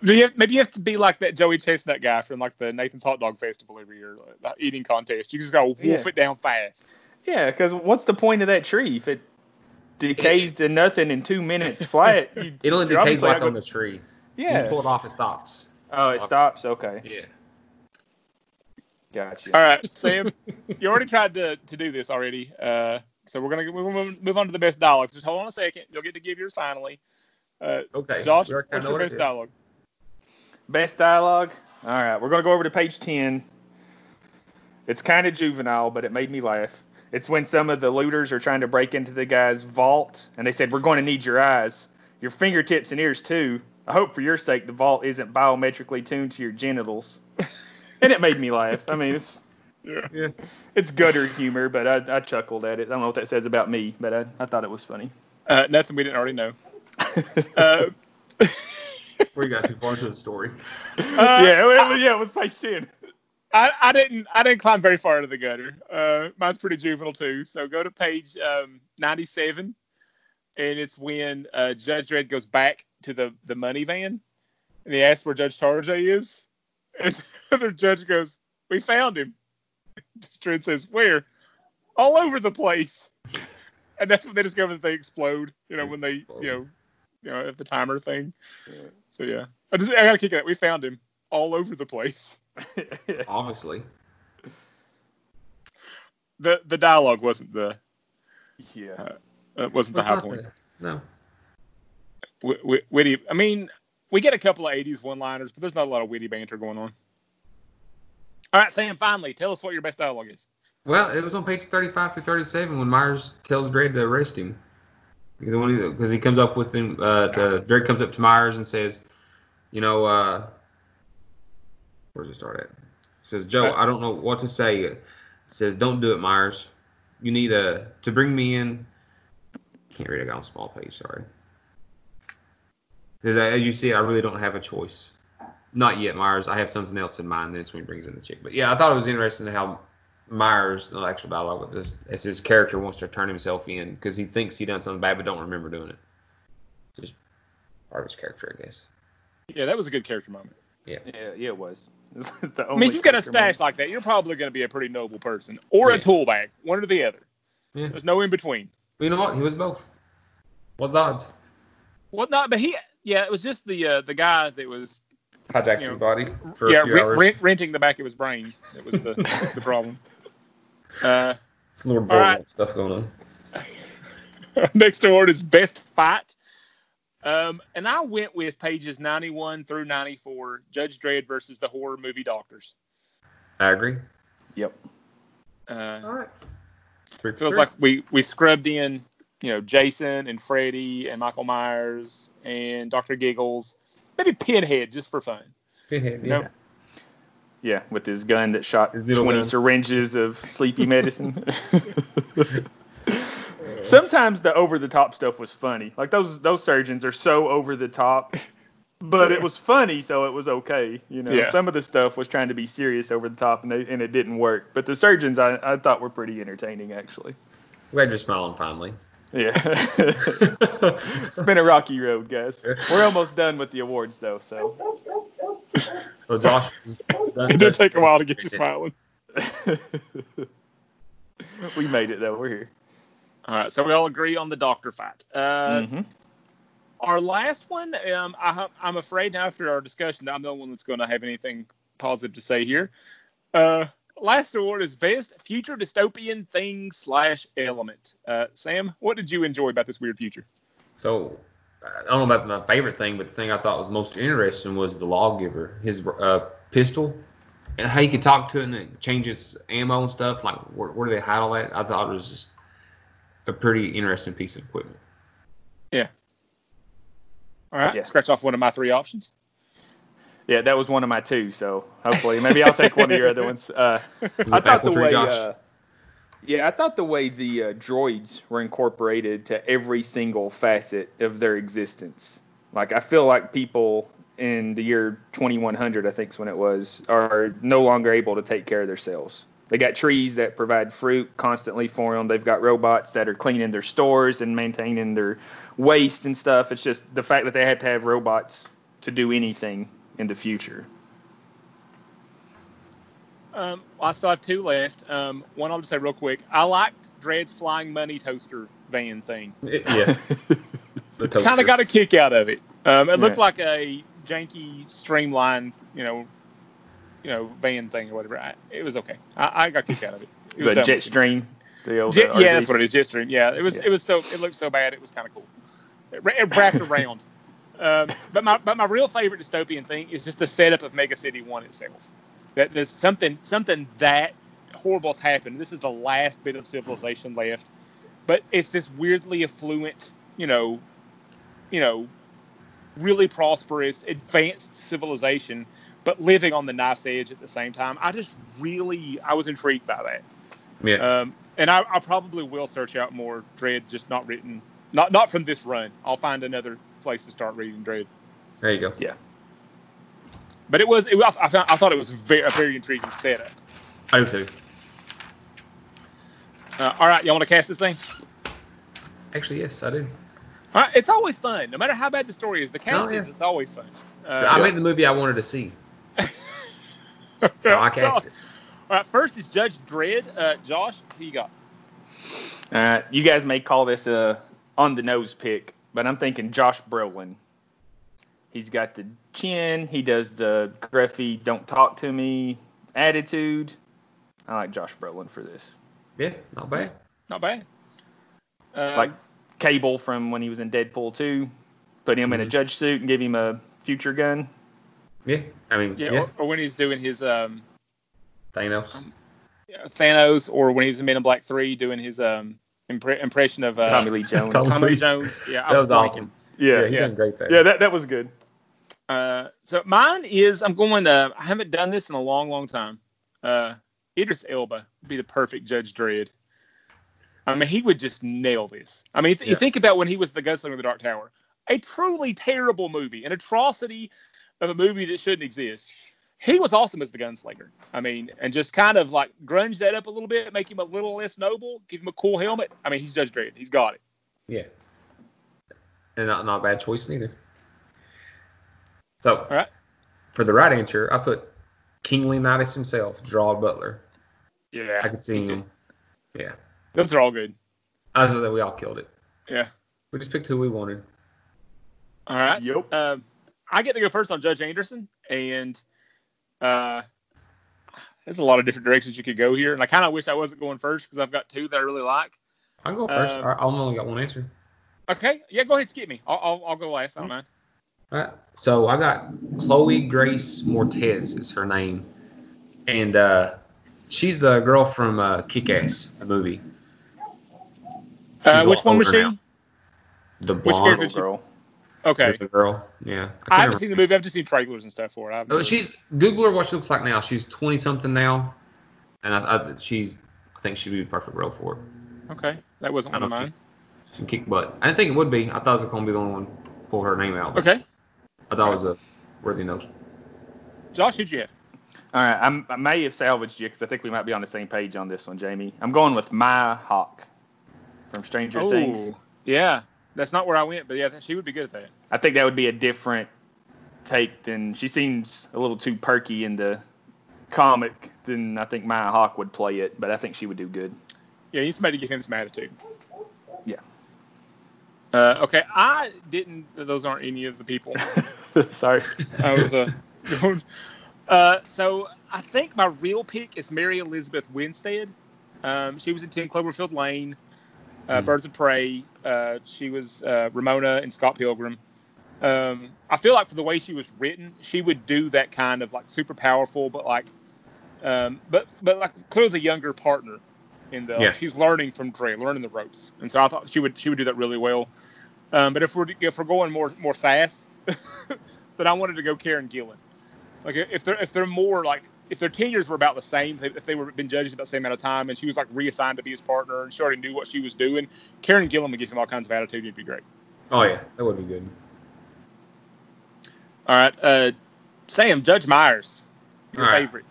Maybe you have to be like that Joey Chestnut guy from like the Nathan's Hot Dog Festival every year, like eating contest. You just gotta wolf it down fast. Yeah, because what's the point of that tree if it decays to nothing in 2 minutes flat? It only decays what's on the tree. Yeah, you pull it off, it stops. Oh, it stops. Okay. Yeah. Gotcha. All right, Sam, you already tried to do this already. So we're gonna move on to the best dialogue. Just hold on a second. You'll get to give yours finally. Okay. Josh, what's your best dialogue? Best dialogue. All right, we're gonna go over to page 10. It's kind of juvenile, but it made me laugh. It's when some of the looters are trying to break into the guy's vault, and they said, "We're going to need your eyes, your fingertips, and ears too. I hope for your sake the vault isn't biometrically tuned to your genitals." And it made me laugh. I mean, it's it's gutter humor, but I chuckled at it. I don't know what that says about me, but I thought it was funny. Nothing we didn't already know. We got too far into the story. It was page 10. I didn't climb very far into the gutter. Mine's pretty juvenile too. So go to page 97, and it's when Judge Dredd goes back to the money van, and he asks where Judge Tarjay is, and the other judge goes, "We found him." Dredd says, "Where?" "All over the place." And that's when they discover that they explode. You know, when they you know at the timer thing. Yeah. So yeah, I got to kick it out. We found him all over the place. Obviously, the dialogue wasn't the high point. No. Witty. I mean, we get a couple of 80s one-liners, but there's not a lot of witty banter going on. All right, Sam. Finally, tell us what your best dialogue is. Well, it was on page 35 through 37 when Myers tells Dredd to arrest him. Because he comes up with him. Dredd comes up to Myers and says, "You know, where does it start at?" He says, "Joe, I don't know what to say." It says, "Don't do it, Myers. You need to bring me in." Can't read it on a small page. Sorry. Because as you see, I really don't have a choice. Not yet, Myers. I have something else in mind. Then it's when he brings in the chick. But yeah, I thought it was interesting how Myers, the actual dialogue with this, as his character wants to turn himself in because he thinks he done something bad but don't remember doing it. Just part of his character, I guess. Yeah, that was a good character moment. Yeah, it was. I mean, you've got a stash like that, you're probably going to be a pretty noble person. Or a tool bag. One or the other. Yeah. There's no in-between. But you know what? He was both. What's the odds? Well, not, but it was just the guy that was hijacked his body for a few hours. Renting the back of his brain. That was the the problem. It's Lord Voldemort stuff going on. Next award is Best Fight. And I went with pages 91 through 94, Judge Dredd versus the horror movie doctors. I agree. Yep. All right. Feels like we scrubbed in, Jason and Freddy and Michael Myers and Dr. Giggles. Maybe Pinhead just for fun. Pinhead, yeah. Yeah, with his gun that shot 20 syringes of sleepy medicine. Sometimes the over-the-top stuff was funny. Like, those surgeons are so over-the-top. But it was funny, so it was okay. Some of the stuff was trying to be serious over-the-top, and it didn't work. But the surgeons, I thought, were pretty entertaining, actually. Glad you're smiling finally. Yeah. It's been a rocky road, guys. We're almost done with the awards, though, so. Well, Josh was done. It did take a while to get you smiling. We made it, though. We're here. All right, so we all agree on the doctor fight. Our last one, I'm afraid now after our discussion that I'm the one that's going to have anything positive to say here. Last award is Best Future Dystopian Thing / Element. Sam, what did you enjoy about this weird future? So, I don't know about my favorite thing, but the thing I thought was most interesting was the lawgiver, his pistol. And how you could talk to it and it change its ammo and stuff. Like, where do they hide all that? I thought it was just a pretty interesting piece of equipment. Yeah. All right. Yeah. Scratch off one of my three options. Yeah, that was one of my two, so hopefully. Maybe I'll take one of your other ones. I thought the way the droids were incorporated to every single facet of their existence. Like, I feel like people in the year 2100, I think is when it was, are no longer able to take care of themselves. They got trees that provide fruit constantly for them. They've got robots that are cleaning their stores and maintaining their waste and stuff. It's just the fact that they have to have robots to do anything in the future. I still have two left. One I'll just say real quick. I liked Dredd's flying money toaster van thing. Yeah. Kind of got a kick out of it. It looked like a janky, streamlined, you know, van thing or whatever. It was okay. I got kicked out of it. It was the jet stream. Yeah, that's what it is. Jet stream. Yeah, it was. Yeah. It was so. It looked so bad. It was kind of cool. It wrapped around. But my real favorite dystopian thing is just the setup of Mega City One itself. That there's something that horrible's happened. This is the last bit of civilization left, but it's this weirdly affluent, you know, really prosperous, advanced civilization, but living on the knife's edge at the same time. I was intrigued by that. Yeah. And I probably will search out more Dredd, just not written, not from this run. I'll find another place to start reading Dredd. There you go. Yeah. But I thought it was a very intriguing setup. I do too. All right, y'all want to cast this thing? Actually, yes, I do. All right, it's always fun. No matter how bad the story is, the cast is, it's always fun. I made the movie I wanted to see. So I cast it. All right, first is Judge Dredd. Josh, who you got? All right, you guys may call this a on-the-nose pick, but I'm thinking Josh Brolin. He's got the chin. He does the gruffy, don't talk to me attitude. I like Josh Brolin for this. Yeah, not bad. Not bad. Like Cable from when he was in Deadpool 2. Put him in a judge suit and give him a future gun. Yeah, I mean, yeah. Or when he's doing his Thanos. Thanos, or when he's in Men in Black 3 doing his impression of Tommy Lee Jones. Tommy Lee Jones. Yeah, that was awesome. Yeah, he done great there. Yeah, that was good. So mine is, I haven't done this in a long, long time. Idris Elba would be the perfect Judge Dredd. I mean, he would just nail this. I mean, you think about when he was the Gunslinger of the Dark Tower. A truly terrible movie, an atrocity of a movie that shouldn't exist. He was awesome as the Gunslinger. I mean, and just kind of like grunge that up a little bit, make him a little less noble, give him a cool helmet. I mean, he's Judge Dredd. He's got it. Yeah. And not a bad choice neither. So, all right. For the right answer, I put King Leonidas himself, Gerard Butler. Yeah. I could see him. Yeah. Those are all good. I thought that we all killed it. Yeah. We just picked who we wanted. All right. Yep. I get to go first on Judge Anderson, and there's a lot of different directions you could go here, and I kind of wish I wasn't going first because I've got two that I really like. I'll go first. I only got one answer. Okay. Yeah, go ahead. Skip me. I'll go last. I don't mind. All right. So I got Chloe Grace Moretz is her name. And she's the girl from Kick-Ass, the movie. Which one was she? Now. The blonde girl. Okay. The girl. Yeah. I haven't seen the movie. I've just seen trailers and stuff for it. She's Google her what she looks like now. She's 20-something now. And I think she'd be the perfect girl for it. Okay. That wasn't one of mine. She can kick butt. I didn't think it would be. I thought it was going to be the only one to pull her name out. Okay. I thought it was a worthy notion. Josh, who'd you have? All right. I may have salvaged you because I think we might be on the same page on this one, Jamie. I'm going with Maya Hawke from Stranger Things. Yeah. That's not where I went, but yeah, she would be good at that. I think that would be a different take than she seems a little too perky in the comic than I think Maya Hawke would play it, but I think she would do good. Yeah, you need somebody to give him some attitude. Yeah. Okay, I didn't. Those aren't any of the people. Sorry. I was going. So I think my real pick is Mary Elizabeth Winstead. She was in 10 Cloverfield Lane, Birds of Prey. She was Ramona in Scott Pilgrim. I feel like for the way she was written, she would do that kind of like super powerful, but like, but clearly the younger partner. She's learning from Dre, learning the ropes, and so I thought she would do that really well. But if we're going more sass, then I wanted to go Karen Gillan. Like if their tenures were about the same, if they were been judged about the same amount of time, and she was like reassigned to be his partner, and she already knew what she was doing, Karen Gillan would give him all kinds of attitude. It'd be great. Oh yeah, that would be good. All right, Sam, Judge Myers, your favorite.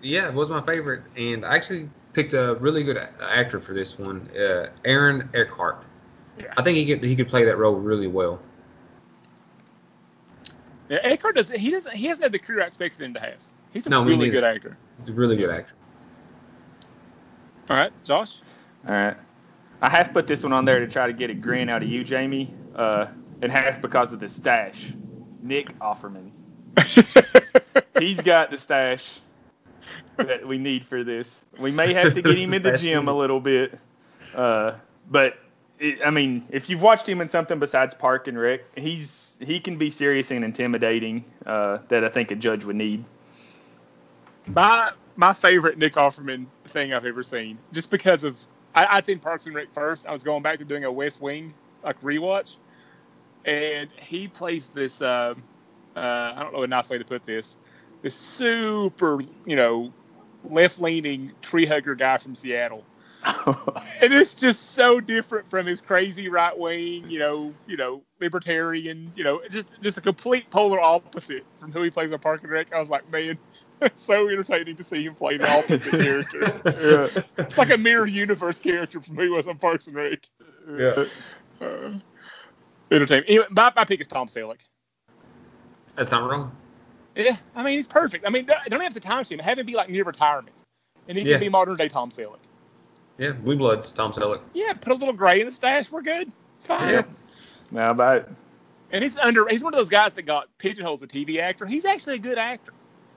Yeah, it was my favorite, and I actually picked a really good actor for this one, Aaron Eckhart. Yeah. I think he could play that role really well. Yeah, Eckhart doesn't have the career I expected him to have. He's a really good actor. He's a really good actor. All right, Josh. All right, I half put this one on there to try to get a grin out of you, Jamie, and half because of the stash. Nick Offerman. He's got the stash that we need for this. We may have to get him in the gym a little bit. But if you've watched him in something besides Park and Rec, he can be serious and intimidating that I think a judge would need. My favorite Nick Offerman thing I've ever seen, just because of I think Parks and Rec first. I was going back to doing a West Wing rewatch. And he plays this, I don't know a nice way to put this, this super, left-leaning tree hugger guy from Seattle. And it's just so different from his crazy right-wing, libertarian, just a complete polar opposite from who he plays on Park and Rec. I was like, man, it's so entertaining to see him play the opposite character. Yeah. It's like a mirror universe character from who he was on Parks and Rec. Yeah. Entertainment. Anyway, my pick is Tom Selleck. That's not wrong. Yeah, he's perfect. Don't have the time to have him be like near retirement, and he can be modern day Tom Selleck. Yeah, Blue Bloods, Tom Selleck. Yeah, put a little gray in the stash. We're good. It's fine. Yeah. Now about it. And he's one of those guys that got pigeonholed as a TV actor. He's actually a good actor.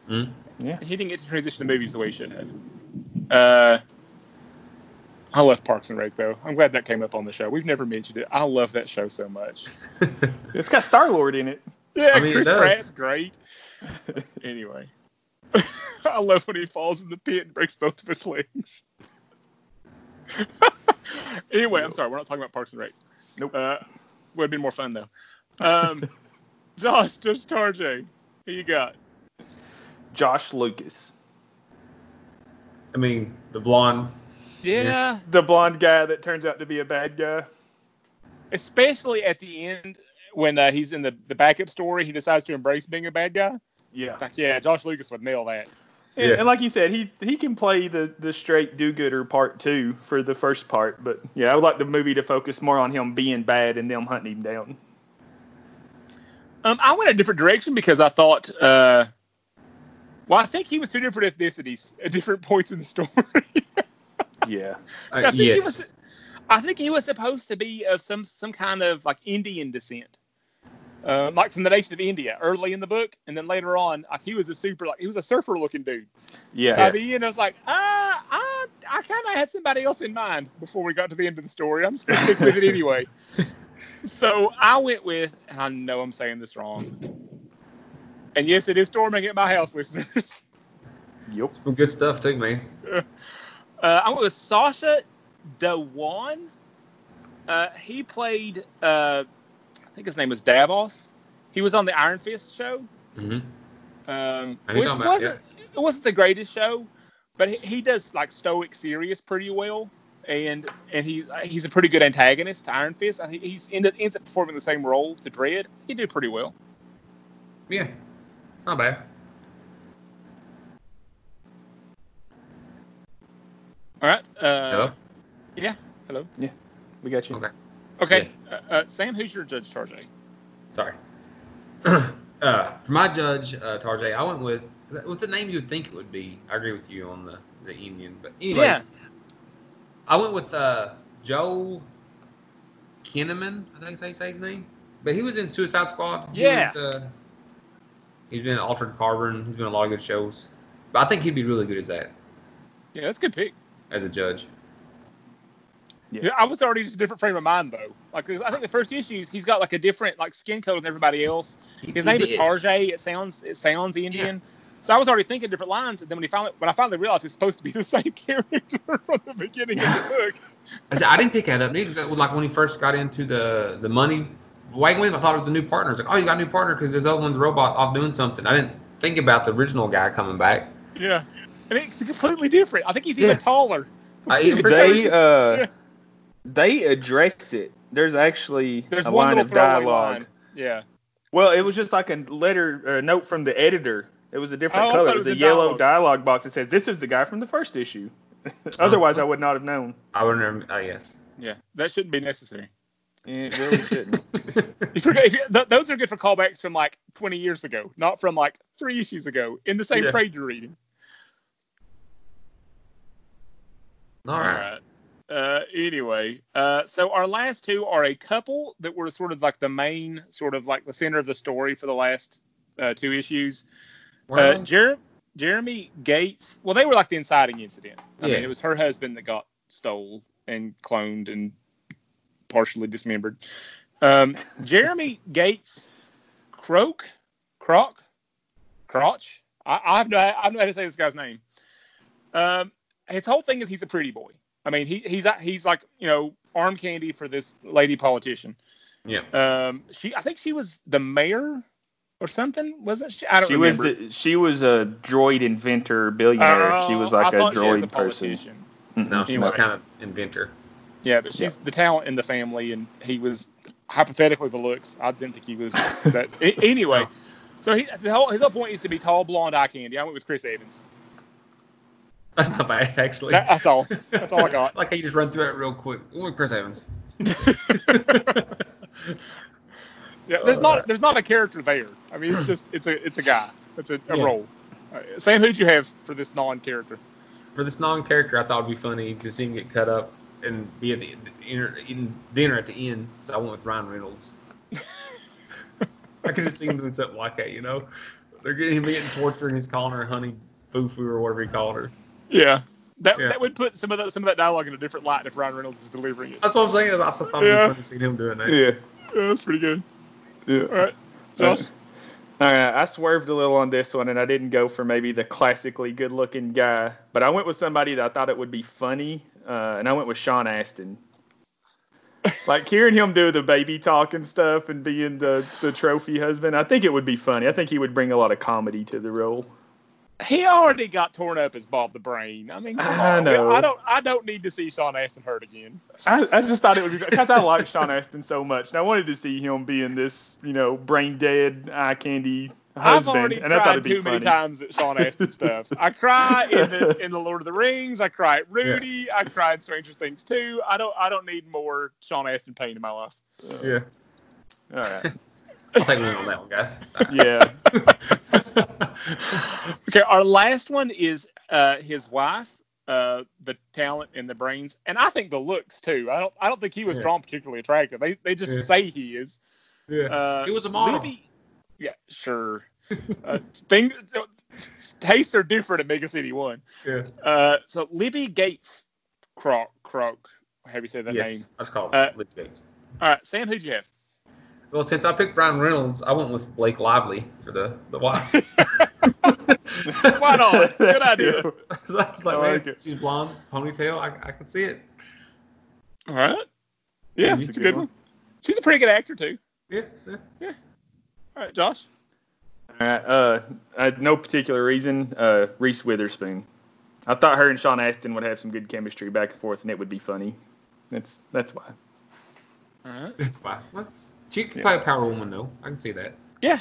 Mm. Yeah. He didn't get to transition to movies the way he should have. I love Parks and Rec, though. I'm glad that came up on the show. We've never mentioned it. I love that show so much. It's got Star-Lord in it. Yeah, Chris Pratt's great. Anyway. I love when he falls in the pit and breaks both of his legs. Anyway, I'm sorry. We're not talking about Parks and Rec. Nope. Would have been more fun, though. Josh, just Tarjay. Who you got? Josh Lucas. The blonde... Yeah. The blonde guy that turns out to be a bad guy. Especially at the end when he's in the backup story, he decides to embrace being a bad guy. Yeah. Like, yeah, Josh Lucas would nail that. And, and like you said, he can play the straight do-gooder part two for the first part. But, yeah, I would like the movie to focus more on him being bad and them hunting him down. I went a different direction because I thought... I think he was two different ethnicities at different points in the story. Yeah. I think he was supposed to be of some kind of like Indian descent, like from the nation of India early in the book, and then later on, he was a surfer looking dude. Yeah. By the end, I was like, I kind of had somebody else in mind before we got to the end of the story. I'm just gonna stick with it anyway. So I went with, and I know I'm saying this wrong, and yes, it is storming at my house, listeners. Yep. Some good stuff too, man. I went with Sasha Dewan. He played, I think his name was Davos. He was on the Iron Fist show, it wasn't the greatest show, but he does like stoic serious pretty well, and he's a pretty good antagonist to Iron Fist. I think he ends up performing the same role to Dredd. He did pretty well. Yeah, it's not bad. All right. Hello? Yeah. Hello. Yeah. We got you. Okay. Yeah. Sam, who's your judge, Tarjay? Sorry. For my judge, Tarjay, I went with the name you would think it would be. I agree with you on the Indian. But anyways, I went with Joel Kinnaman, I think that's how you say his name. But he was in Suicide Squad. Yeah. He's been in Altered Carbon. He's been in a lot of good shows. But I think he'd be really good as that. Yeah, that's a good pick. As a judge. Yeah, I was already just a different frame of mind, though. Like, I think the first issues, he's got, like, a different, like, skin color than everybody else. His name is Tarjay. It sounds Indian. Yeah. So I was already thinking different lines, and then when I finally realized it's supposed to be the same character from the beginning of the book, I didn't pick that up. Like when he first got into the money wagon with him, I thought it was a new partner. It's like, oh, you got a new partner because there's other one's robot off doing something. I didn't think about the original guy coming back. Yeah, and it's completely different. I think he's even taller. They address it. There's actually a line of dialogue. Yeah. Well, it was just like a letter or a note from the editor. It was a different color. It was a yellow dialogue box that says, "This is the guy from the first issue." Otherwise, I would not have known. I would remember. Oh, yes. Yeah, that shouldn't be necessary. It really shouldn't. Those are good for callbacks from like 20 years ago, not from like 3 issues ago in the same trade you're reading. All right. Anyway, so our last two are a couple that were sort of like the main, sort of like the center of the story for the last 2 issues. Wow. Jeremy Gates, well, they were like the inciting incident. I mean, it was her husband that got stole and cloned and partially dismembered. Jeremy Gates Crotch. I have no idea how to say this guy's name. His whole thing is he's a pretty boy. I mean, he's like, you know, arm candy for this lady politician. Yeah. I think she was the mayor or something, wasn't she? I don't remember. She was a droid inventor billionaire. She was like a droid person. No, she's anyway, kind of inventor. Yeah, but she's the talent in the family, and he was hypothetically the looks. I didn't think he was that. Anyway, so his whole point is to be tall, blonde, eye candy. I went with Chris Evans. That's not bad, actually. That's all. That's all I got. Like how you just run through it real quick. Ooh, Chris Evans. There's not a character there. I mean, it's a guy. It's a role. Sam, who'd you have for this non-character? For this non-character, I thought it would be funny to see him get cut up and be at the dinner at the end. So I went with Ryan Reynolds. I could just see him doing something like that, you know? They're getting him getting tortured, and he's calling her honey foo-foo or whatever he called her. Yeah. That would put some of that dialogue in a different light if Ryan Reynolds is delivering it. That's what I'm saying. I thought it was fun to see him doing that. Yeah, that's pretty good. Yeah. All right. Josh? All right. I swerved a little on this one, and I didn't go for maybe the classically good-looking guy, but I went with somebody that I thought it would be funny, and I went with Sean Astin. Like hearing him do the baby talk and stuff and being the trophy husband, I think it would be funny. I think he would bring a lot of comedy to the role. He already got torn up as Bob the Brain. I mean, I know. I don't need to see Sean Astin hurt again. I just thought it would be because I like Sean Astin so much, and I wanted to see him being this, you know, brain dead eye candy husband. I've already cried too many times at Sean Astin stuff. I cry in the Lord of the Rings. I cry at Rudy. Yeah. I cry in Stranger Things 2. I don't need more Sean Astin pain in my life. Yeah. All right. I'll take one on that one, guys. Yeah. Okay, our last one is his wife, the talent and the brains, and I think the looks too. I don't think he was drawn particularly attractive. They just say he is. Yeah. He was a model. Yeah, sure. Tastes are different at Mega City One. Yeah. So Libby Gates, Croc. Have you said that name? Yes, that's called Libby Gates. All right, Sam, who'd you have? Well, since I picked Ryan Reynolds, I went with Blake Lively for the wife. Why not? Good idea. So I was like, man, she's blonde, ponytail. I can see it. All right. Yeah, it's a good one. She's a pretty good actor, too. Yeah. All right, Josh? All right. I had no particular reason. Reese Witherspoon. I thought her and Sean Astin would have some good chemistry back and forth, and it would be funny. That's why. All right. That's why. What? She could play a Power Woman, though. I can see that. Yeah.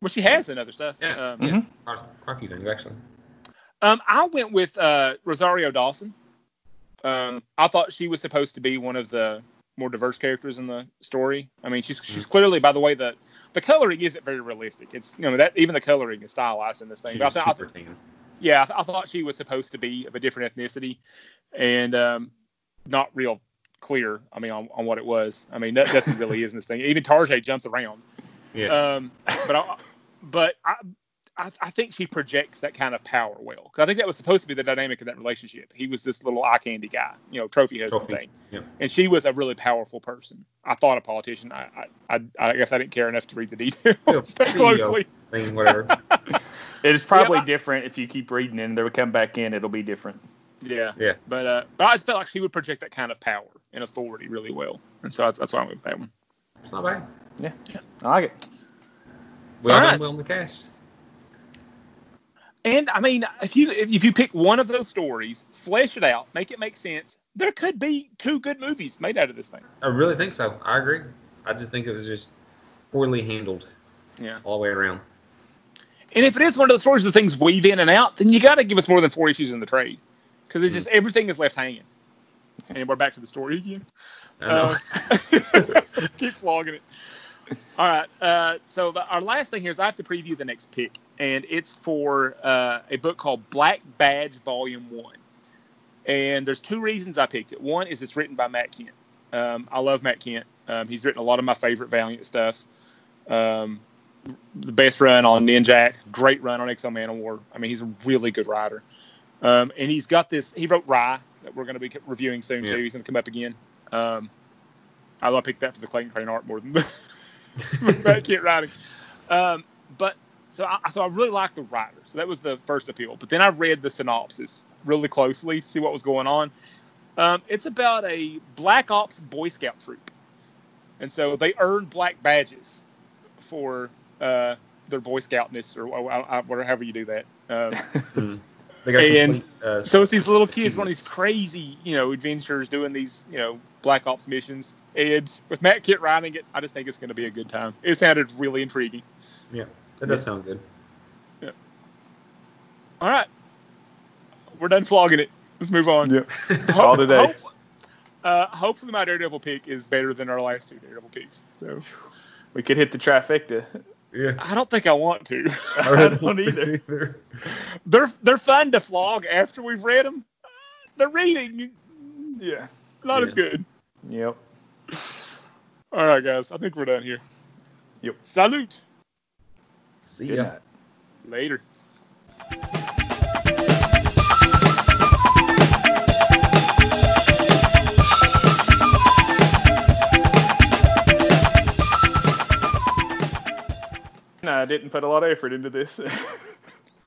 Well, she has in other stuff. Yeah. Quite a few things, actually. I went with Rosario Dawson. I thought she was supposed to be one of the more diverse characters in the story. I mean, she's clearly, by the way, the coloring isn't very realistic. It's, you know, that even the coloring is stylized in this thing. She's super tan. Yeah, I thought she was supposed to be of a different ethnicity and not real clear, I mean, on what it was. I mean, nothing really is in this thing. Even Tarjay jumps around. Yeah. But I think she projects that kind of power well. Because I think that was supposed to be the dynamic of that relationship. He was this little eye candy guy, you know, trophy husband thing. Yeah. And she was a really powerful person. I thought a politician. I guess I didn't care enough to read the details that closely. It's probably different if you keep reading it and they would come back in. It'll be different. Yeah. But I just felt like she would project that kind of power and authority really well, and so that's why I went with that one. It's not bad. Yeah. I like it. Well done, the cast. And I mean, if you pick one of those stories, flesh it out, make it make sense. There could be two good movies made out of this thing. I really think so. I agree. I just think it was just poorly handled. Yeah. All the way around. And if it is one of those stories of things weave in and out, then you got to give us more than 4 issues in the trade, because it's just everything is left hanging, and we're back to the story again. Keep flogging it. All right. So our last thing here is I have to preview the next pick, and it's for a book called Black Badge Volume 1. And there's 2 reasons I picked it. One is it's written by Matt Kent. I love Matt Kent. He's written a lot of my favorite Valiant stuff. The best run on Ninjak, great run on X-O Manowar. I mean, he's a really good writer. And he's got this. He wrote Rye that we're going to be reviewing soon too. He's going to come up again. I picked that for the Clayton Crain art more than the Matt Kent writing. So I really like the writer. So that was the first appeal. But then I read the synopsis really closely to see what was going on. It's about a Black Ops Boy Scout troop, and so they earn black badges for their Boy Scoutness or however you do that. So it's these little kids, one of these crazy, adventures doing these, Black Ops missions. And with Matt Kent writing it, I just think it's going to be a good time. It sounded really intriguing. Yeah, that does sound good. Yeah. All right. We're done flogging it. Let's move on. Yeah. All today. Hopefully my Daredevil pick is better than our last 2 Daredevil picks. So we could hit the trifecta. Yeah. I don't think I want to. I don't either. They're fun to flog after we've read them. The reading, not as good. Yep. All right, guys. I think we're done here. Yep. Salute. See ya. Night. Later. No, I didn't put a lot of effort into this.